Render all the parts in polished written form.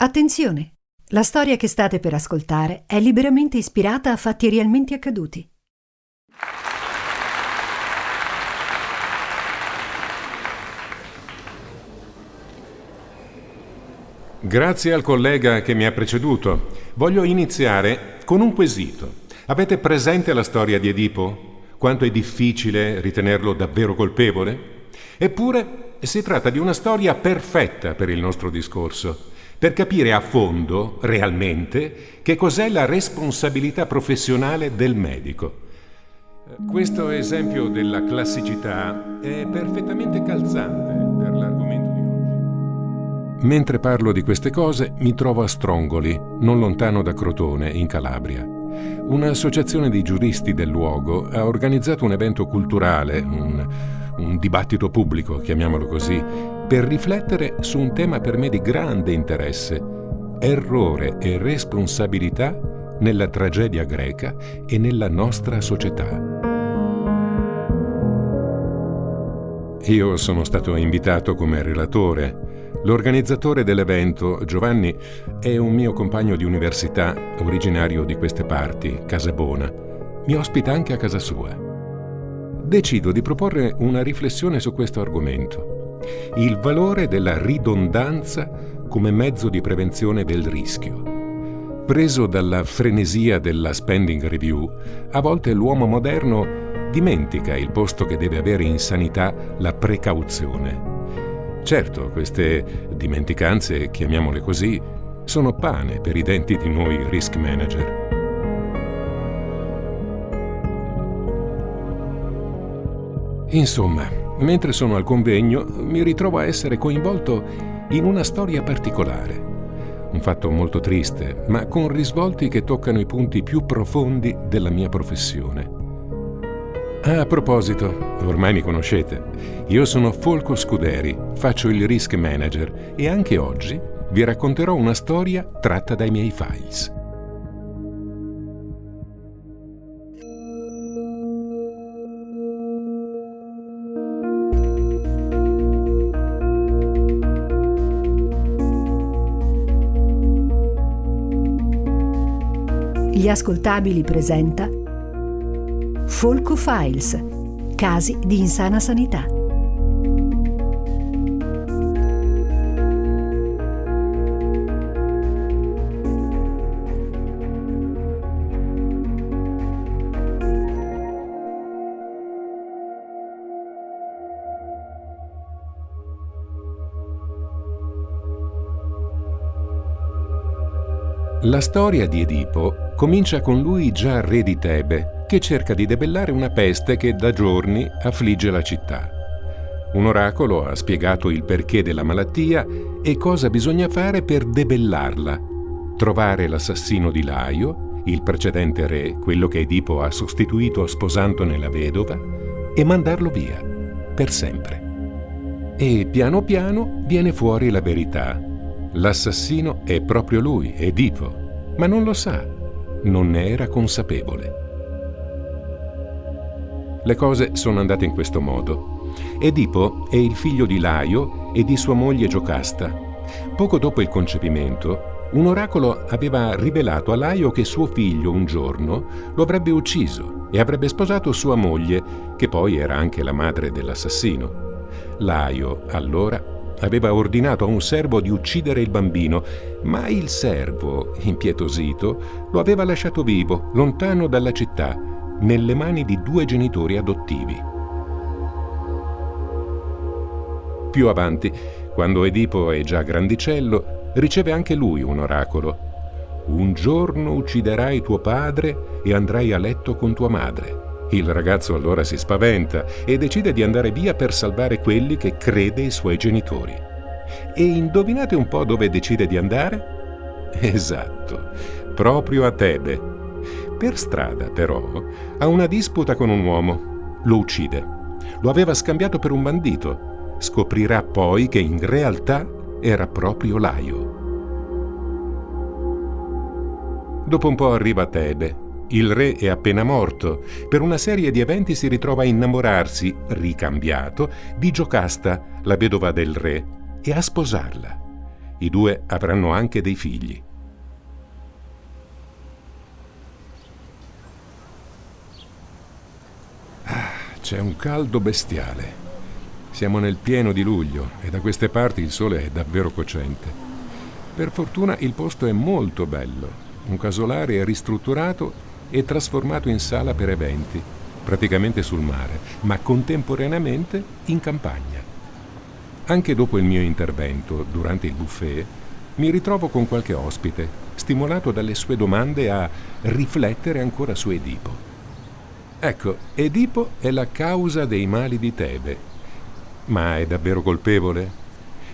Attenzione! La storia che state per ascoltare è liberamente ispirata a fatti realmente accaduti. Grazie al collega che mi ha preceduto. Voglio iniziare con un quesito. Avete presente la storia di Edipo? Quanto è difficile ritenerlo davvero colpevole? Eppure si tratta di una storia perfetta per il nostro discorso, per capire a fondo, realmente, che cos'è la responsabilità professionale del medico. Questo esempio della classicità è perfettamente calzante per l'argomento di oggi. Mentre parlo di queste cose, mi trovo a Strongoli, non lontano da Crotone, in Calabria. Un'associazione di giuristi del luogo ha organizzato un evento culturale, un dibattito pubblico, chiamiamolo così, per riflettere su un tema per me di grande interesse: errore e responsabilità nella tragedia greca e nella nostra società. Io sono stato invitato come relatore. L'organizzatore dell'evento, Giovanni, è un mio compagno di università originario di queste parti, Casabona. Mi ospita anche a casa sua. Decido di proporre una riflessione su questo argomento: il valore della ridondanza come mezzo di prevenzione del rischio. Preso dalla frenesia della spending review, a volte l'uomo moderno dimentica il posto che deve avere in sanità la precauzione. Certo, queste dimenticanze, chiamiamole così, sono pane per i denti di noi risk manager. Insomma, mentre sono al convegno, mi ritrovo a essere coinvolto in una storia particolare. Un fatto molto triste, ma con risvolti che toccano i punti più profondi della mia professione. A proposito, ormai mi conoscete. Io sono Folco Scuderi, faccio il risk manager e anche oggi vi racconterò una storia tratta dai miei files. Gli Ascoltabili presenta Folco Files, casi di insana sanità. La storia di Edipo comincia con lui già re di Tebe, che cerca di debellare una peste che da giorni affligge la città. Un oracolo ha spiegato il perché della malattia e cosa bisogna fare per debellarla: trovare l'assassino di Laio, il precedente re, quello che Edipo ha sostituito sposandone la vedova, e mandarlo via, per sempre. E piano piano viene fuori la verità. L'assassino è proprio lui, Edipo, ma non lo sa. Non ne era consapevole. Le cose sono andate in questo modo. Edipo è il figlio di Laio e di sua moglie Giocasta. Poco dopo il concepimento, un oracolo aveva rivelato a Laio che suo figlio un giorno lo avrebbe ucciso e avrebbe sposato sua moglie, che poi era anche la madre dell'assassino. Laio, allora, aveva ordinato a un servo di uccidere il bambino, ma il servo, impietosito, lo aveva lasciato vivo, lontano dalla città, nelle mani di due genitori adottivi. Più avanti, quando Edipo è già grandicello, riceve anche lui un oracolo. «Un giorno ucciderai tuo padre e andrai a letto con tua madre». Il ragazzo allora si spaventa e decide di andare via per salvare quelli che crede i suoi genitori. E indovinate un po' dove decide di andare? Esatto, proprio a Tebe. Per strada, però, ha una disputa con un uomo. Lo uccide. Lo aveva scambiato per un bandito. Scoprirà poi che in realtà era proprio Laio. Dopo un po' arriva a Tebe. Il re è appena morto. Per una serie di eventi si ritrova a innamorarsi, ricambiato, di Giocasta, la vedova del re, e a sposarla. I due avranno anche dei figli. C'è un caldo bestiale. Siamo nel pieno di luglio e da queste parti il sole è davvero cocente. Per fortuna il posto è molto bello. Un casolare è ristrutturato e trasformato in sala per eventi, praticamente sul mare, ma contemporaneamente in campagna. Anche dopo il mio intervento, durante il buffet, mi ritrovo con qualche ospite, stimolato dalle sue domande a riflettere ancora su Edipo. Ecco, Edipo è la causa dei mali di Tebe. Ma è davvero colpevole?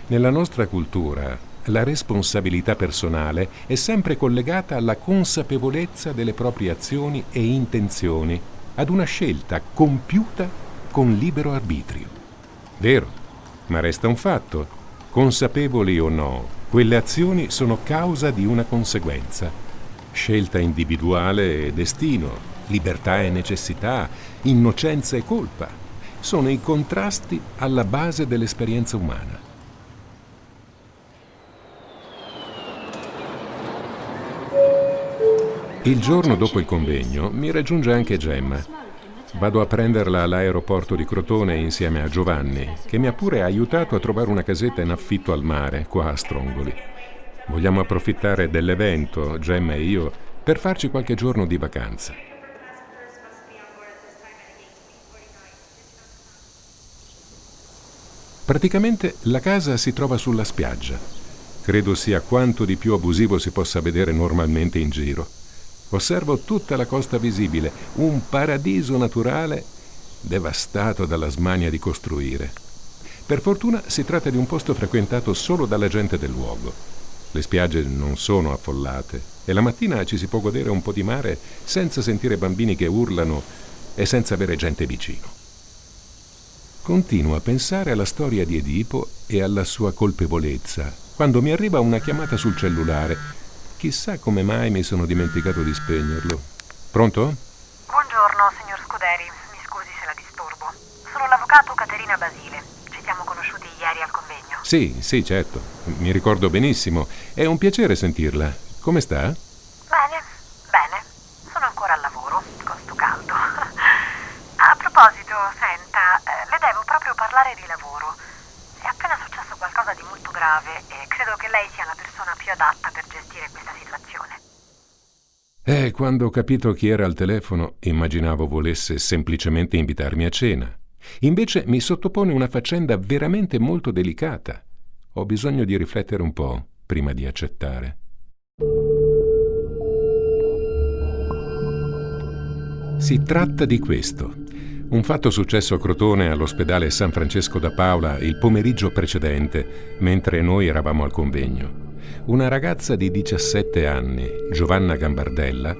Nella nostra cultura, la responsabilità personale è sempre collegata alla consapevolezza delle proprie azioni e intenzioni, ad una scelta compiuta con libero arbitrio. Vero, ma resta un fatto: consapevoli o no, quelle azioni sono causa di una conseguenza. Scelta individuale e destino, libertà e necessità, innocenza e colpa sono i contrasti alla base dell'esperienza umana. Il giorno dopo il convegno mi raggiunge anche Gemma. Vado a prenderla all'aeroporto di Crotone insieme a Giovanni, che mi ha pure aiutato a trovare una casetta in affitto al mare, qua a Strongoli. Vogliamo approfittare dell'evento, Gemma e io, per farci qualche giorno di vacanza. Praticamente la casa si trova sulla spiaggia. Credo sia quanto di più abusivo si possa vedere normalmente in giro. Osservo tutta la costa visibile, un paradiso naturale devastato dalla smania di costruire. Per fortuna si tratta di un posto frequentato solo dalla gente del luogo. Le spiagge non sono affollate e la mattina ci si può godere un po' di mare senza sentire bambini che urlano e senza avere gente vicino. Continuo a pensare alla storia di Edipo e alla sua colpevolezza quando mi arriva una chiamata sul cellulare. Chissà come mai mi sono dimenticato di spegnerlo. Pronto? Buongiorno, signor Scuderi. Mi scusi se la disturbo. Sono l'avvocato Caterina Basile. Ci siamo conosciuti ieri al convegno. Sì, certo. Mi ricordo benissimo. È un piacere sentirla. Come sta? Bene. Sono ancora al lavoro, con sto caldo. A proposito, senta, le devo proprio parlare di lavoro. È appena successo qualcosa di molto grave e credo che lei sia la persona più adatta per gestire questa situazione. Quando ho capito chi era al telefono, immaginavo volesse semplicemente invitarmi a cena. Invece mi sottopone una faccenda veramente molto delicata. Ho bisogno di riflettere un po' prima di accettare. Si tratta di questo. Un fatto successo a Crotone all'ospedale San Francesco da Paola il pomeriggio precedente, mentre noi eravamo al convegno. Una ragazza di 17 anni, Giovanna Gambardella,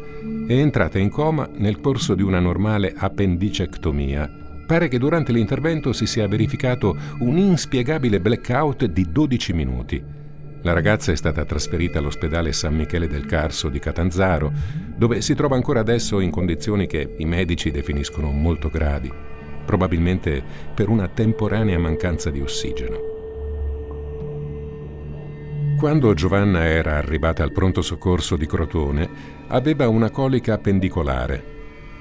è entrata in coma nel corso di una normale appendicectomia. Pare che durante l'intervento si sia verificato un inspiegabile blackout di 12 minuti. La ragazza è stata trasferita all'ospedale San Michele del Carso di Catanzaro, dove si trova ancora adesso in condizioni che i medici definiscono molto gravi, probabilmente per una temporanea mancanza di ossigeno. Quando Giovanna era arrivata al pronto soccorso di Crotone, aveva una colica appendicolare.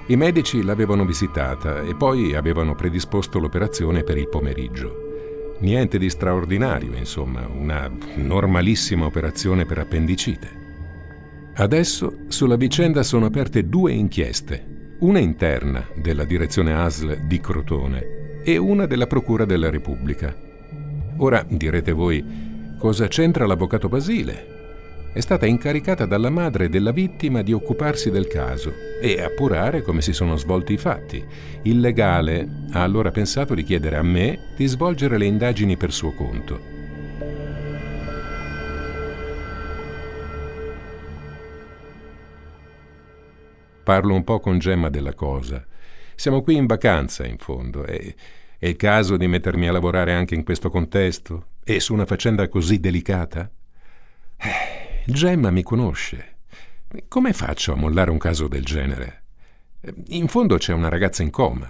I medici l'avevano visitata e poi avevano predisposto l'operazione per il pomeriggio. Niente di straordinario, insomma, una normalissima operazione per appendicite. Adesso sulla vicenda sono aperte due inchieste, una interna della direzione ASL di Crotone e una della Procura della Repubblica. Ora direte voi, cosa c'entra l'avvocato Basile? È stata incaricata dalla madre della vittima di occuparsi del caso e appurare come si sono svolti i fatti. Il legale ha allora pensato di chiedere a me di svolgere le indagini per suo conto. Parlo un po' con Gemma della cosa. Siamo qui in vacanza, in fondo. È il caso di mettermi a lavorare anche in questo contesto? E su una faccenda così delicata? Gemma mi conosce. Come faccio a mollare un caso del genere? In fondo c'è una ragazza in coma.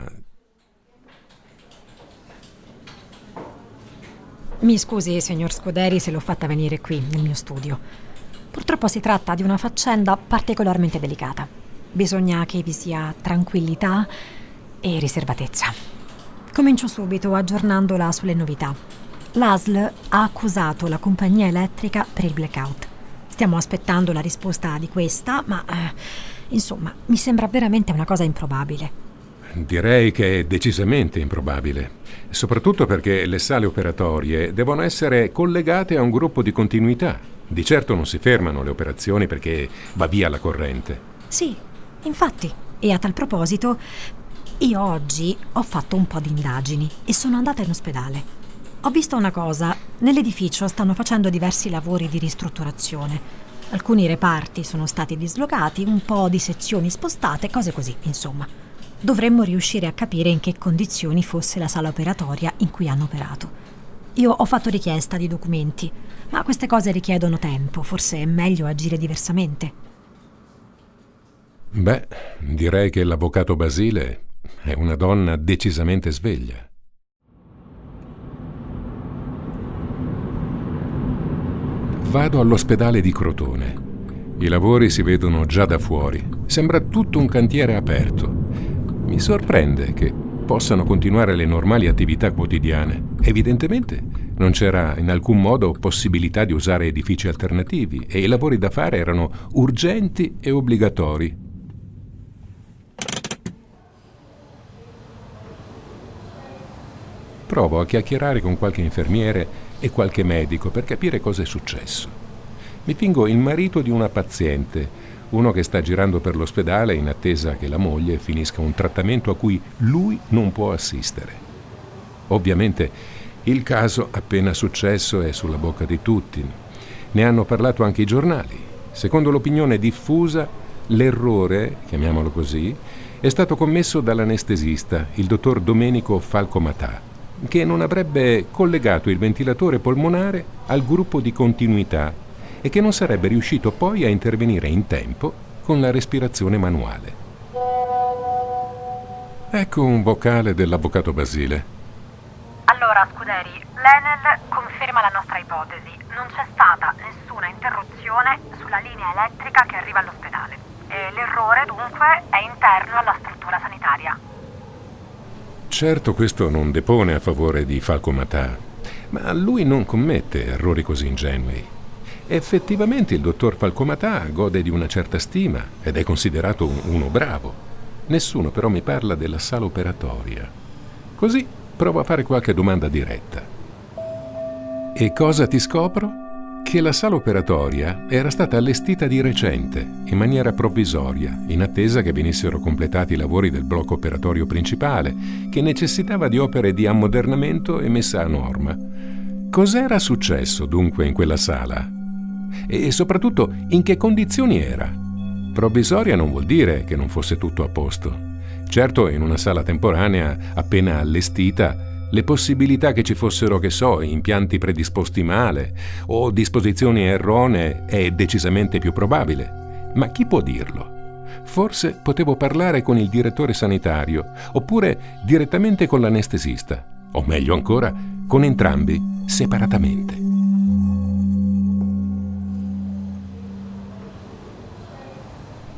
Mi scusi, signor Scuderi, se l'ho fatta venire qui, nel mio studio. Purtroppo si tratta di una faccenda particolarmente delicata. Bisogna che vi sia tranquillità e riservatezza. Comincio subito aggiornandola sulle novità. L'ASL ha accusato la compagnia elettrica per il blackout. Stiamo aspettando la risposta di questa, ma insomma, mi sembra veramente una cosa improbabile. Direi che è decisamente improbabile, soprattutto perché le sale operatorie devono essere collegate a un gruppo di continuità. Di certo non si fermano le operazioni perché va via la corrente. Sì, infatti. E a tal proposito, io oggi ho fatto un po' di indagini e sono andata in ospedale. Ho visto una cosa. Nell'edificio stanno facendo diversi lavori di ristrutturazione. Alcuni reparti sono stati dislocati, un po' di sezioni spostate, cose così, insomma. Dovremmo riuscire a capire in che condizioni fosse la sala operatoria in cui hanno operato. Io ho fatto richiesta di documenti, ma queste cose richiedono tempo, forse è meglio agire diversamente. Beh, direi che l'avvocato Basile è una donna decisamente sveglia. Vado all'ospedale di Crotone. I lavori si vedono già da fuori. Sembra tutto un cantiere aperto. Mi sorprende che possano continuare le normali attività quotidiane. Evidentemente non c'era in alcun modo possibilità di usare edifici alternativi e i lavori da fare erano urgenti e obbligatori. Provo a chiacchierare con qualche infermiere e qualche medico per capire cosa è successo. Mi fingo il marito di una paziente, uno che sta girando per l'ospedale in attesa che la moglie finisca un trattamento a cui lui non può assistere. Ovviamente il caso appena successo è sulla bocca di tutti. Ne hanno parlato anche i giornali. Secondo l'opinione diffusa, l'errore, chiamiamolo così, è stato commesso dall'anestesista, il dottor Domenico Falcomatà, che non avrebbe collegato il ventilatore polmonare al gruppo di continuità e che non sarebbe riuscito poi a intervenire in tempo con la respirazione manuale. Ecco un vocale dell'avvocato Basile. Allora, Scuderi, l'Enel conferma la nostra ipotesi. Non c'è stata nessuna interruzione sulla linea elettrica che arriva all'ospedale. E l'errore, dunque, è interno alla struttura sanitaria. Certo, questo non depone a favore di Falcomatà, ma lui non commette errori così ingenui. Effettivamente il dottor Falcomatà gode di una certa stima ed è considerato uno bravo. Nessuno però mi parla della sala operatoria. Così provo a fare qualche domanda diretta. E cosa ti scopro? Che la sala operatoria era stata allestita di recente, in maniera provvisoria, in attesa che venissero completati i lavori del blocco operatorio principale, che necessitava di opere di ammodernamento e messa a norma. Cos'era successo dunque in quella sala? E soprattutto in che condizioni era? Provvisoria non vuol dire che non fosse tutto a posto. Certo, in una sala temporanea appena allestita, le possibilità che ci fossero, che so, impianti predisposti male o disposizioni erronee è decisamente più probabile. Ma chi può dirlo? Forse potevo parlare con il direttore sanitario, oppure direttamente con l'anestesista, o meglio ancora, con entrambi separatamente.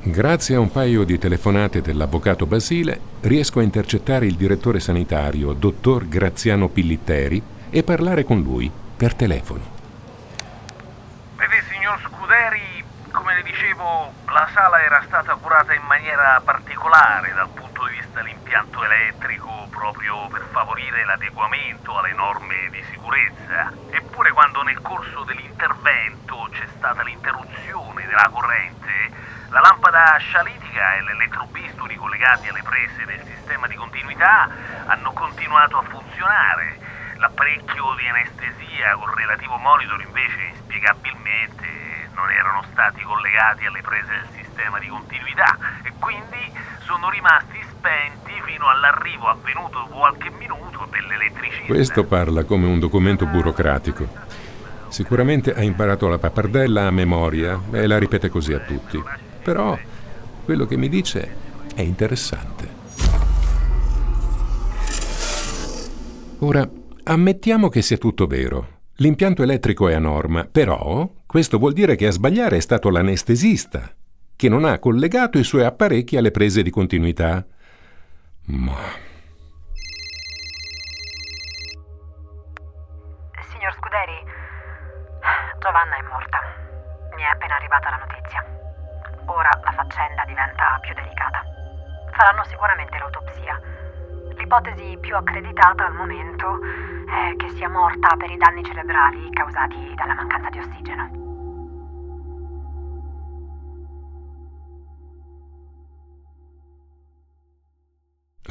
Grazie a un paio di telefonate dell'avvocato Basile, riesco a intercettare il direttore sanitario, dottor Graziano Pillitteri, e parlare con lui per telefono. Vede, signor Scuderi, come le dicevo, la sala era stata curata in maniera particolare dal punto di vista dell'impianto elettrico, proprio per favorire l'adeguamento alle norme di sicurezza. Eppure, quando nel corso dell'intervento c'è stata l'interruzione della corrente, la lampada scialitica e l'elettrobisturi collegati alle prese del sistema di continuità hanno continuato a funzionare. L'apparecchio di anestesia col relativo monitor invece inspiegabilmente non erano stati collegati alle prese del sistema di continuità e quindi sono rimasti spenti fino all'arrivo avvenuto qualche minuto dell'elettricista. Questo parla come un documento burocratico. Sicuramente ha imparato la pappardella a memoria e la ripete così a tutti. Però quello che mi dice è interessante. Ora, ammettiamo che sia tutto vero. L'impianto elettrico è a norma, però questo vuol dire che a sbagliare è stato l'anestesista, che non ha collegato i suoi apparecchi alle prese di continuità. Ma... Signor Scuderi, Giovanna è morta. Mi è appena arrivata la notizia. Ora la faccenda diventa più delicata. Faranno sicuramente l'autopsia. L'ipotesi più accreditata al momento è che sia morta per i danni cerebrali causati dalla mancanza di ossigeno.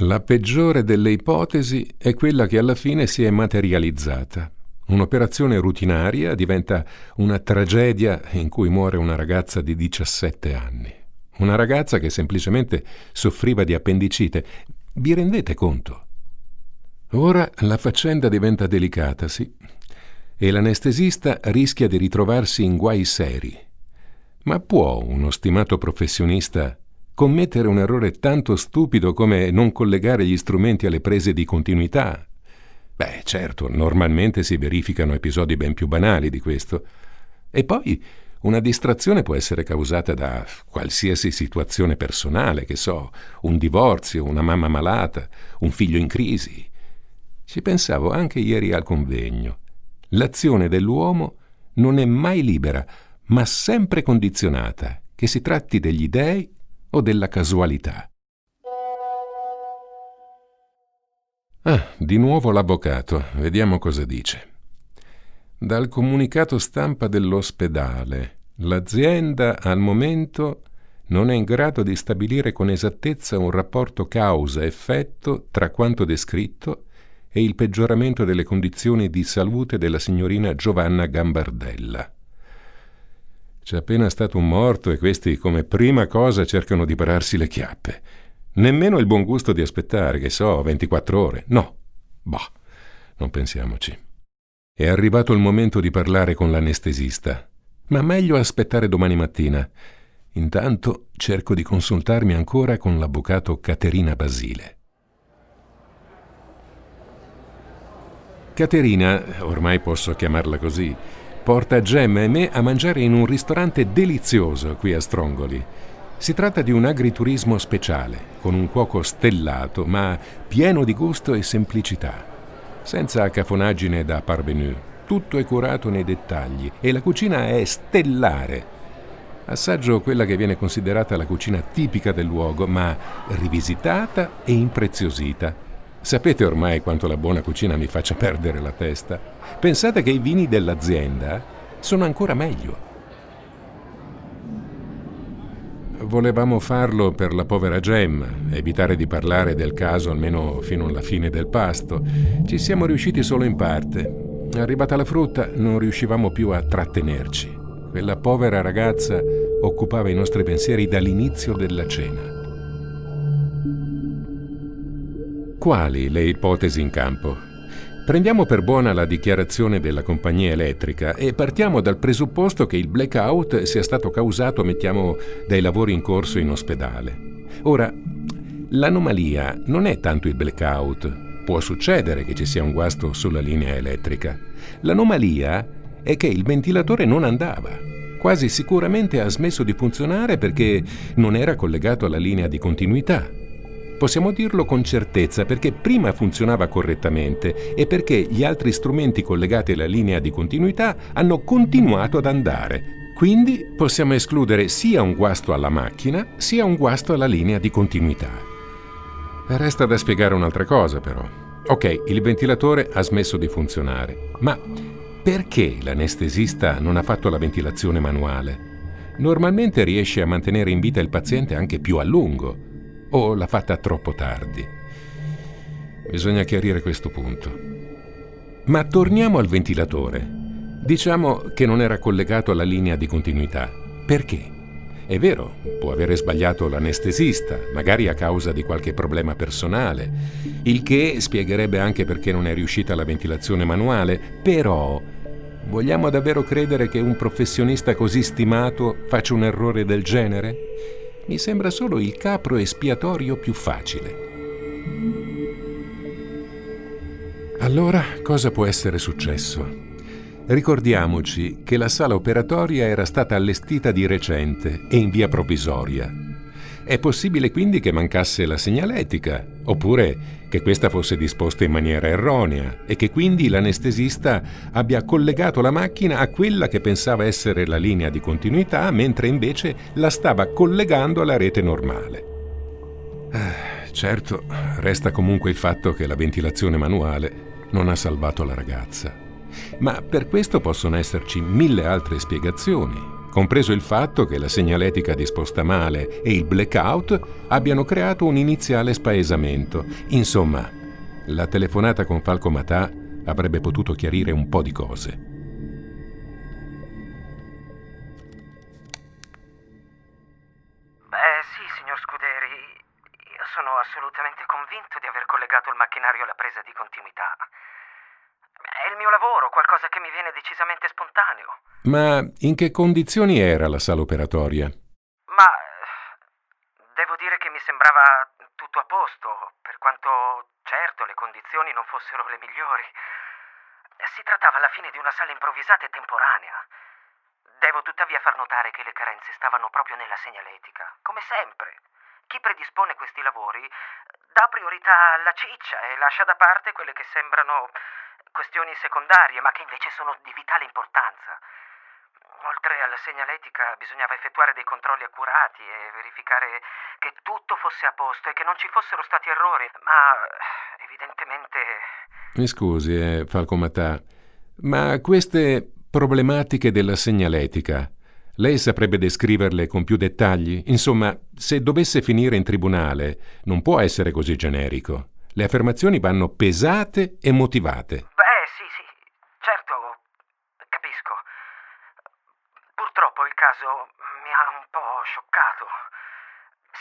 La peggiore delle ipotesi è quella che alla fine si è materializzata. Un'operazione routinaria diventa una tragedia in cui muore una ragazza di 17 anni. Una ragazza che semplicemente soffriva di appendicite. Vi rendete conto? Ora la faccenda diventa delicata, sì, e l'anestesista rischia di ritrovarsi in guai seri. Ma può uno stimato professionista commettere un errore tanto stupido come non collegare gli strumenti alle prese di continuità? Beh, certo, normalmente si verificano episodi ben più banali di questo. E poi una distrazione può essere causata da qualsiasi situazione personale, che so, un divorzio, una mamma malata, un figlio in crisi. Ci pensavo anche ieri al convegno. L'azione dell'uomo non è mai libera, ma sempre condizionata, che si tratti degli dèi o della casualità. Ah, di nuovo l'avvocato, vediamo cosa dice. Dal comunicato stampa dell'ospedale, l'azienda al momento non è in grado di stabilire con esattezza un rapporto causa-effetto tra quanto descritto e il peggioramento delle condizioni di salute della signorina Giovanna Gambardella. C'è appena stato un morto e questi come prima cosa cercano di pararsi le chiappe. Nemmeno il buon gusto di aspettare, che so, 24 ore. No, boh, non pensiamoci. È arrivato il momento di parlare con l'anestesista, ma meglio aspettare domani mattina. Intanto cerco di consultarmi ancora con l'avvocato Caterina Basile. Caterina, ormai posso chiamarla così, porta Gemma e me a mangiare in un ristorante delizioso qui a Strongoli. Si tratta di un agriturismo speciale, con un cuoco stellato, ma pieno di gusto e semplicità. Senza cafonaggine da parvenu, tutto è curato nei dettagli e la cucina è stellare. Assaggio quella che viene considerata la cucina tipica del luogo, ma rivisitata e impreziosita. Sapete ormai quanto la buona cucina mi faccia perdere la testa. Pensate che i vini dell'azienda sono ancora meglio. Volevamo farlo per la povera Gemma, evitare di parlare del caso almeno fino alla fine del pasto. Ci siamo riusciti solo in parte. Arrivata la frutta, non riuscivamo più a trattenerci. Quella povera ragazza occupava i nostri pensieri dall'inizio della cena. Quali le ipotesi in campo? Prendiamo per buona la dichiarazione della compagnia elettrica e partiamo dal presupposto che il blackout sia stato causato, mettiamo, dai lavori in corso in ospedale. Ora, l'anomalia non è tanto il blackout. Può succedere che ci sia un guasto sulla linea elettrica. L'anomalia è che il ventilatore non andava. Quasi sicuramente ha smesso di funzionare perché non era collegato alla linea di continuità. Possiamo dirlo con certezza perché prima funzionava correttamente e perché gli altri strumenti collegati alla linea di continuità hanno continuato ad andare. Quindi possiamo escludere sia un guasto alla macchina, sia un guasto alla linea di continuità. Resta da spiegare un'altra cosa, però. Ok, il ventilatore ha smesso di funzionare, ma perché l'anestesista non ha fatto la ventilazione manuale? Normalmente riesce a mantenere in vita il paziente anche più a lungo. O l'ha fatta troppo tardi? Bisogna chiarire questo punto. Ma torniamo al ventilatore. Diciamo che non era collegato alla linea di continuità. Perché? È vero, può avere sbagliato l'anestesista, magari a causa di qualche problema personale, il che spiegherebbe anche perché non è riuscita la ventilazione manuale, però vogliamo davvero credere che un professionista così stimato faccia un errore del genere? Mi sembra solo il capro espiatorio più facile. Allora, cosa può essere successo? Ricordiamoci che la sala operatoria era stata allestita di recente e in via provvisoria. È possibile quindi che mancasse la segnaletica, oppure che questa fosse disposta in maniera erronea e che quindi l'anestesista abbia collegato la macchina a quella che pensava essere la linea di continuità, mentre invece la stava collegando alla rete normale. Certo, resta comunque il fatto che la ventilazione manuale non ha salvato la ragazza. Ma per questo possono esserci mille altre spiegazioni, compreso il fatto che la segnaletica disposta male e il blackout abbiano creato un iniziale spaesamento. Insomma, la telefonata con Falcomatà avrebbe potuto chiarire un po' di cose. Beh, sì, signor Scuderi, io sono assolutamente convinto di aver collegato il macchinario alla presa di continuità. È il mio lavoro, qualcosa che mi viene decisamente spontaneo. Ma in che condizioni era la sala operatoria? Ma devo dire che mi sembrava tutto a posto, per quanto certo le condizioni non fossero le migliori. Si trattava alla fine di una sala improvvisata e temporanea. Devo tuttavia far notare che le carenze stavano proprio nella segnaletica, come sempre. Chi predispone questi lavori dà priorità alla ciccia e lascia da parte quelle che sembrano questioni secondarie, ma che invece sono di vitale importanza. Oltre alla segnaletica, bisognava effettuare dei controlli accurati e verificare che tutto fosse a posto e che non ci fossero stati errori, ma evidentemente... Mi scusi, Falcomatà, ma queste problematiche della segnaletica, lei saprebbe descriverle con più dettagli? Insomma, se dovesse finire in tribunale, non può essere così generico. Le affermazioni vanno pesate e motivate. Purtroppo il caso mi ha un po' scioccato.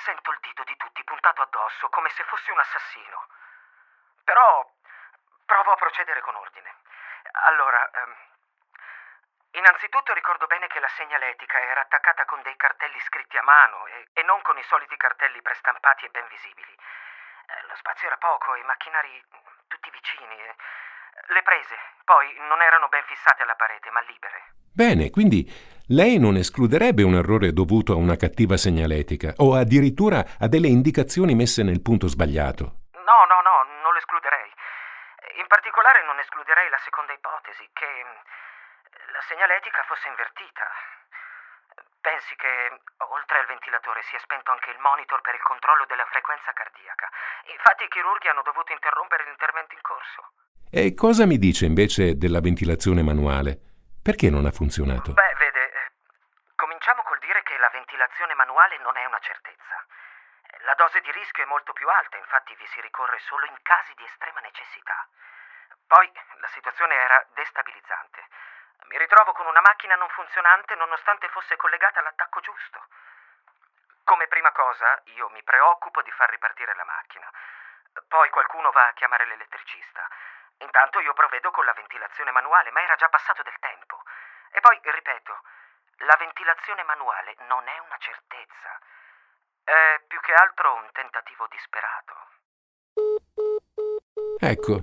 Sento il dito di tutti puntato addosso come se fossi un assassino. Però provo a procedere con ordine. Allora, innanzitutto ricordo bene che la segnaletica era attaccata con dei cartelli scritti a mano e non con i soliti cartelli prestampati e ben visibili. Lo spazio era poco, i macchinari tutti vicini. Le prese, poi, non erano ben fissate alla parete, ma libere. Bene, quindi lei non escluderebbe un errore dovuto a una cattiva segnaletica o addirittura a delle indicazioni messe nel punto sbagliato? No, non lo escluderei. In particolare non escluderei la seconda ipotesi, che la segnaletica fosse invertita. Pensi che oltre al ventilatore sia spento anche il monitor per il controllo della frequenza cardiaca. Infatti i chirurghi hanno dovuto interrompere l'intervento in corso. E cosa mi dice invece della ventilazione manuale? Perché non ha funzionato? Beh, vede, cominciamo col dire che la ventilazione manuale non è una certezza. La dose di rischio è molto più alta, infatti vi si ricorre solo in casi di estrema necessità. Poi la situazione era destabilizzante. Mi ritrovo con una macchina non funzionante nonostante fosse collegata all'attacco giusto. Come prima cosa, io mi preoccupo di far ripartire la macchina. Poi qualcuno va a chiamare l'elettricista. Intanto io provvedo con la ventilazione manuale, ma era già passato del tempo. E poi, ripeto, la ventilazione manuale non è una certezza. È più che altro un tentativo disperato. Ecco,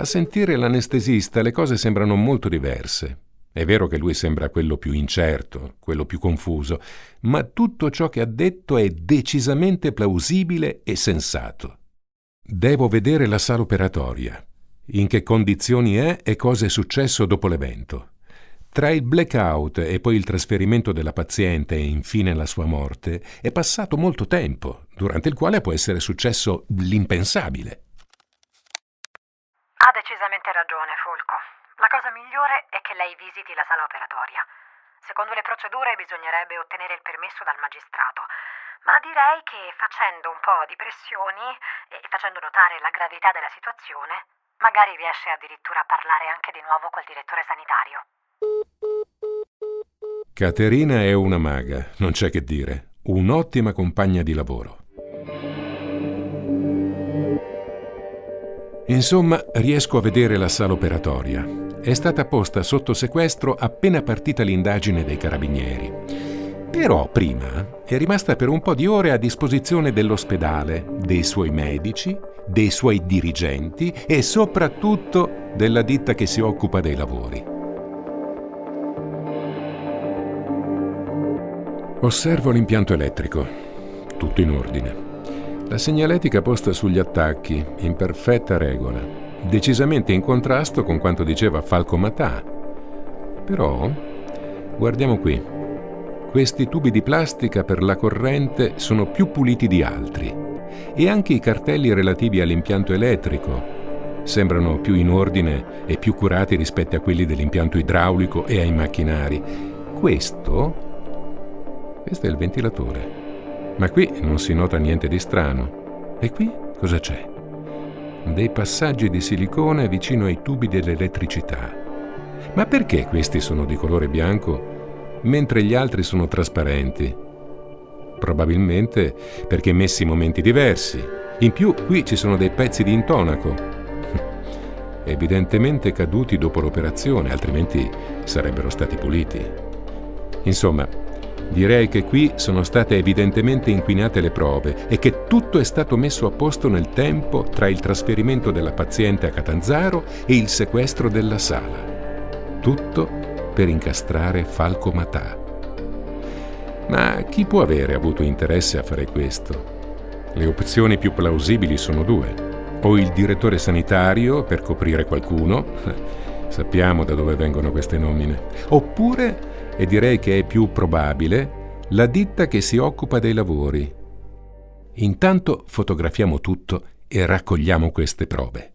a sentire l'anestesista le cose sembrano molto diverse. È vero che lui sembra quello più incerto, quello più confuso, ma tutto ciò che ha detto è decisamente plausibile e sensato. Devo vedere la sala operatoria. In che condizioni è e cosa è successo dopo l'evento. Tra il blackout e poi il trasferimento della paziente e infine la sua morte è passato molto tempo, durante il quale può essere successo l'impensabile. Ha decisamente ragione, Folco. La cosa migliore è che lei visiti la sala operatoria. Secondo le procedure bisognerebbe ottenere il permesso dal magistrato. Ma direi che facendo un po' di pressioni e facendo notare la gravità della situazione, magari riesce addirittura a parlare anche di nuovo col direttore sanitario. Caterina è una maga, non c'è che dire. Un'ottima compagna di lavoro. Insomma, riesco a vedere la sala operatoria. È stata posta sotto sequestro appena partita l'indagine dei carabinieri. Però prima è rimasta per un po' di ore a disposizione dell'ospedale, dei suoi medici, dei suoi dirigenti e soprattutto della ditta che si occupa dei lavori. Osservo l'impianto elettrico, tutto in ordine. La segnaletica posta sugli attacchi, in perfetta regola, decisamente in contrasto con quanto diceva Falcomatà. Però, guardiamo qui, questi tubi di plastica per la corrente sono più puliti di altri e anche i cartelli relativi all'impianto elettrico sembrano più in ordine e più curati rispetto a quelli dell'impianto idraulico e ai macchinari. Questo è il ventilatore, ma qui non si nota niente di strano. E qui cosa c'è? Dei passaggi di silicone vicino ai tubi dell'elettricità. Ma perché questi sono di colore bianco mentre gli altri sono trasparenti? Probabilmente perché messi in momenti diversi. In più qui ci sono dei pezzi di intonaco evidentemente caduti dopo l'operazione, altrimenti sarebbero stati puliti. Insomma, direi che qui sono state evidentemente inquinate le prove e che tutto è stato messo a posto nel tempo tra il trasferimento della paziente a Catanzaro e il sequestro della sala. Tutto per incastrare Falcomatà. Ma chi può avere avuto interesse a fare questo? Le opzioni più plausibili sono due. O il direttore sanitario per coprire qualcuno, sappiamo da dove vengono queste nomine, oppure, e direi che è più probabile, la ditta che si occupa dei lavori. Intanto fotografiamo tutto e raccogliamo queste prove.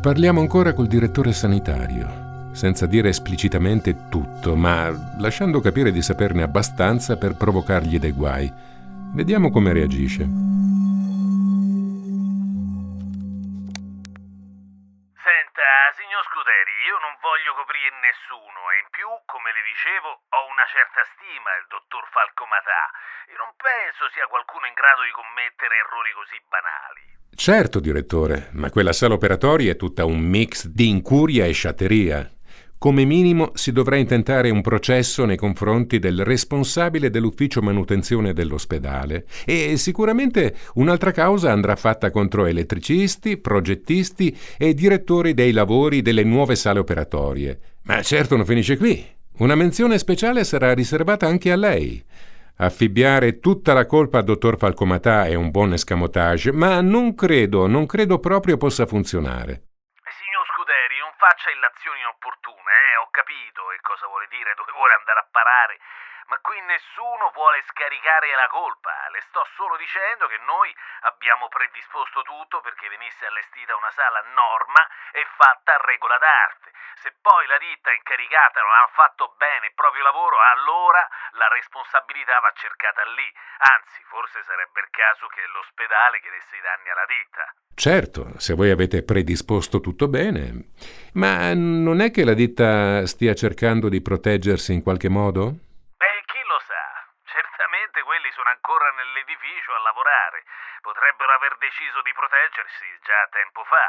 Parliamo ancora col direttore sanitario, senza dire esplicitamente tutto, ma lasciando capire di saperne abbastanza per provocargli dei guai. Vediamo come reagisce. Senta, signor Scuderi, io non voglio coprire nessuno e in più, come le dicevo, ho una certa stima del dottor Falcomatà e non penso sia qualcuno in grado di commettere errori così banali. Certo, direttore, ma quella sala operatoria è tutta un mix di incuria e sciatteria. Come minimo si dovrà intentare un processo nei confronti del responsabile dell'ufficio manutenzione dell'ospedale e sicuramente un'altra causa andrà fatta contro elettricisti, progettisti e direttori dei lavori delle nuove sale operatorie. Ma certo non finisce qui. Una menzione speciale sarà riservata anche a lei. Affibbiare tutta la colpa al dottor Falcomatà è un buon escamotage, ma non credo proprio possa funzionare. Faccia illazioni inopportune, ho capito che cosa vuole dire, dove vuole andare a parare, ma qui nessuno vuole scaricare la colpa, le sto solo dicendo che noi abbiamo predisposto tutto perché venisse allestita una sala a norma e fatta a regola d'arte. Se poi la ditta incaricata non ha fatto bene il proprio lavoro, allora la responsabilità va cercata lì, anzi forse sarebbe il caso che l'ospedale chiedesse i danni alla ditta. Certo, se voi avete predisposto tutto bene, ma non è che la ditta stia cercando di proteggersi in qualche modo? Beh, chi lo sa? Certamente quelli sono ancora nell'edificio a lavorare. Potrebbero aver deciso di proteggersi già tempo fa.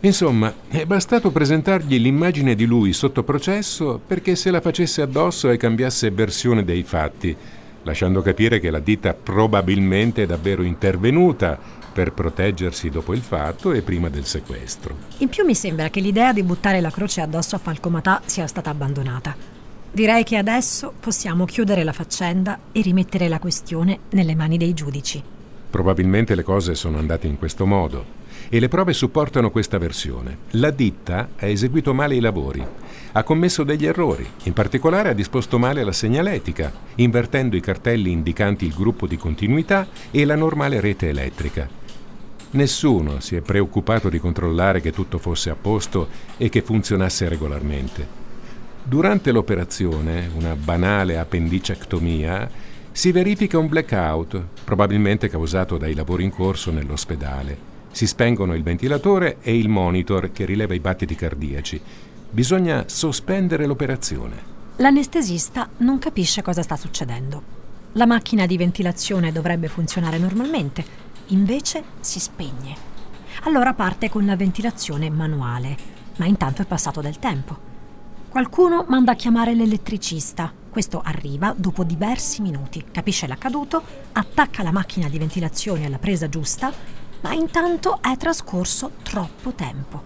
Insomma, è bastato presentargli l'immagine di lui sotto processo perché se la facesse addosso e cambiasse versione dei fatti, lasciando capire che la ditta probabilmente è davvero intervenuta per proteggersi dopo il fatto e prima del sequestro. In più mi sembra che l'idea di buttare la croce addosso a Falcomatà sia stata abbandonata. Direi che adesso possiamo chiudere la faccenda e rimettere la questione nelle mani dei giudici. Probabilmente le cose sono andate in questo modo e le prove supportano questa versione. La ditta ha eseguito male i lavori, ha commesso degli errori, in particolare ha disposto male la segnaletica, invertendo i cartelli indicanti il gruppo di continuità e la normale rete elettrica. Nessuno si è preoccupato di controllare che tutto fosse a posto e che funzionasse regolarmente. Durante l'operazione, una banale appendicectomia, si verifica un blackout, probabilmente causato dai lavori in corso nell'ospedale. Si spengono il ventilatore e il monitor che rileva i battiti cardiaci. Bisogna sospendere l'operazione. L'anestesista non capisce cosa sta succedendo. La macchina di ventilazione dovrebbe funzionare normalmente, invece si spegne. Allora parte con la ventilazione manuale, ma intanto è passato del tempo. Qualcuno manda a chiamare l'elettricista. Questo arriva dopo diversi minuti, capisce l'accaduto, attacca la macchina di ventilazione alla presa giusta, ma intanto è trascorso troppo tempo.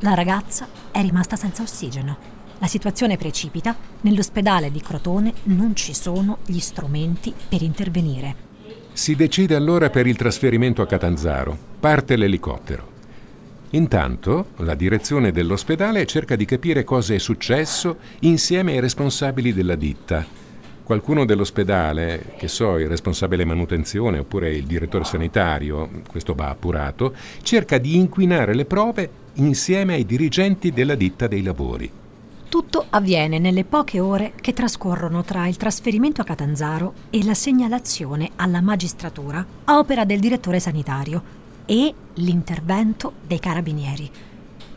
La ragazza è rimasta senza ossigeno. La situazione precipita, nell'ospedale di Crotone non ci sono gli strumenti per intervenire. Si decide allora per il trasferimento a Catanzaro. Parte l'elicottero. Intanto la direzione dell'ospedale cerca di capire cosa è successo insieme ai responsabili della ditta. Qualcuno dell'ospedale, che so, il responsabile manutenzione oppure il direttore sanitario, questo va appurato, cerca di inquinare le prove insieme ai dirigenti della ditta dei lavori. Tutto avviene nelle poche ore che trascorrono tra il trasferimento a Catanzaro e la segnalazione alla magistratura a opera del direttore sanitario e l'intervento dei carabinieri.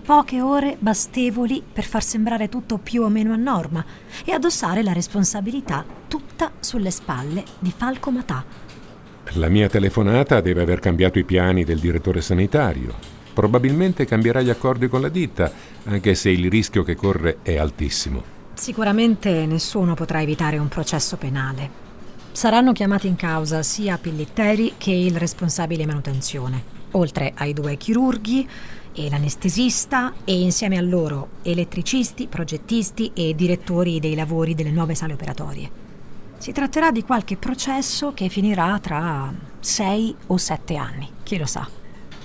Poche ore bastevoli per far sembrare tutto più o meno a norma e addossare la responsabilità tutta sulle spalle di Falcomatà. La mia telefonata deve aver cambiato i piani del direttore sanitario. Probabilmente cambierà gli accordi con la ditta, anche se il rischio che corre è altissimo. Sicuramente nessuno potrà evitare un processo penale. Saranno chiamati in causa sia Pillitteri che il responsabile manutenzione, oltre ai due chirurghi e l'anestesista e insieme a loro elettricisti, progettisti e direttori dei lavori delle nuove sale operatorie. Si tratterà di qualche processo che finirà tra 6 o 7 anni, chi lo sa.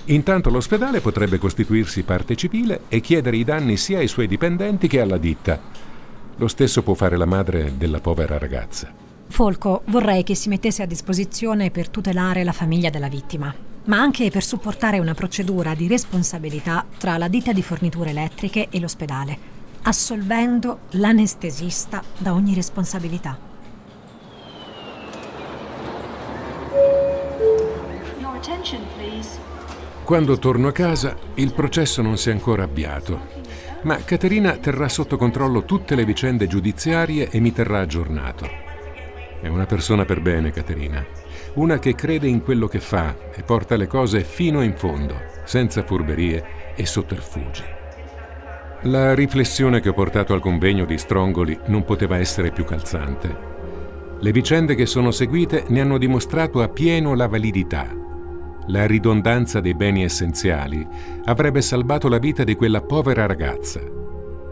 Intanto l'ospedale potrebbe costituirsi parte civile e chiedere i danni sia ai suoi dipendenti che alla ditta. Lo stesso può fare la madre della povera ragazza. Folco, vorrei che si mettesse a disposizione per tutelare la famiglia della vittima, ma anche per supportare una procedura di responsabilità tra la ditta di forniture elettriche e l'ospedale, assolvendo l'anestesista da ogni responsabilità. Your attention, please. Quando torno a casa, il processo non si è ancora avviato, ma Caterina terrà sotto controllo tutte le vicende giudiziarie e mi terrà aggiornato. È una persona per bene, Caterina, una che crede in quello che fa e porta le cose fino in fondo, senza furberie e sotterfugi. La riflessione che ho portato al convegno di Strongoli non poteva essere più calzante. Le vicende che sono seguite ne hanno dimostrato appieno la validità. La ridondanza dei beni essenziali avrebbe salvato la vita di quella povera ragazza.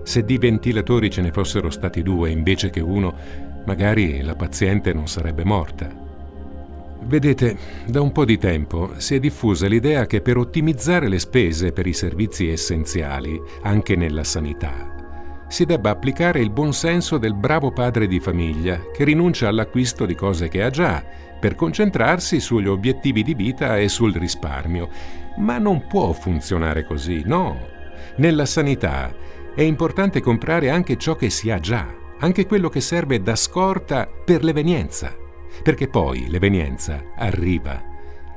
Se di ventilatori ce ne fossero stati 2 invece che 1, magari la paziente non sarebbe morta. Vedete, da un po' di tempo si è diffusa l'idea che per ottimizzare le spese per i servizi essenziali, anche nella sanità, si debba applicare il buon senso del bravo padre di famiglia che rinuncia all'acquisto di cose che ha già per concentrarsi sugli obiettivi di vita e sul risparmio. Ma non può funzionare così, no. Nella sanità è importante comprare anche ciò che si ha già, anche quello che serve da scorta per l'evenienza, perché poi l'evenienza arriva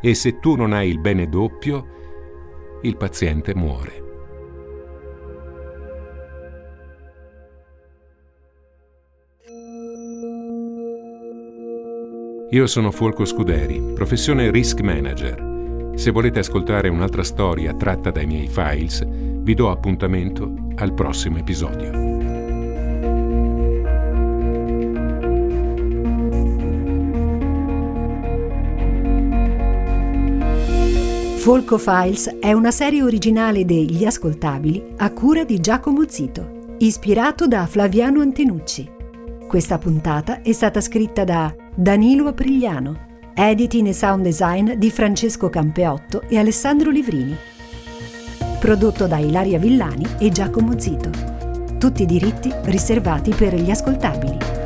e se tu non hai il bene doppio, il paziente muore. Io sono Folco Scuderi, professione Risk Manager. Se volete ascoltare un'altra storia tratta dai miei files, vi do appuntamento al prossimo episodio. Folco Files è una serie originale degli Ascoltabili a cura di Giacomo Zito, ispirato da Flaviano Antenucci. Questa puntata è stata scritta da Danilo Aprigliano, editing e sound design di Francesco Campeotto e Alessandro Livrini. Prodotto da Ilaria Villani e Giacomo Zito. Tutti i diritti riservati per gli Ascoltabili.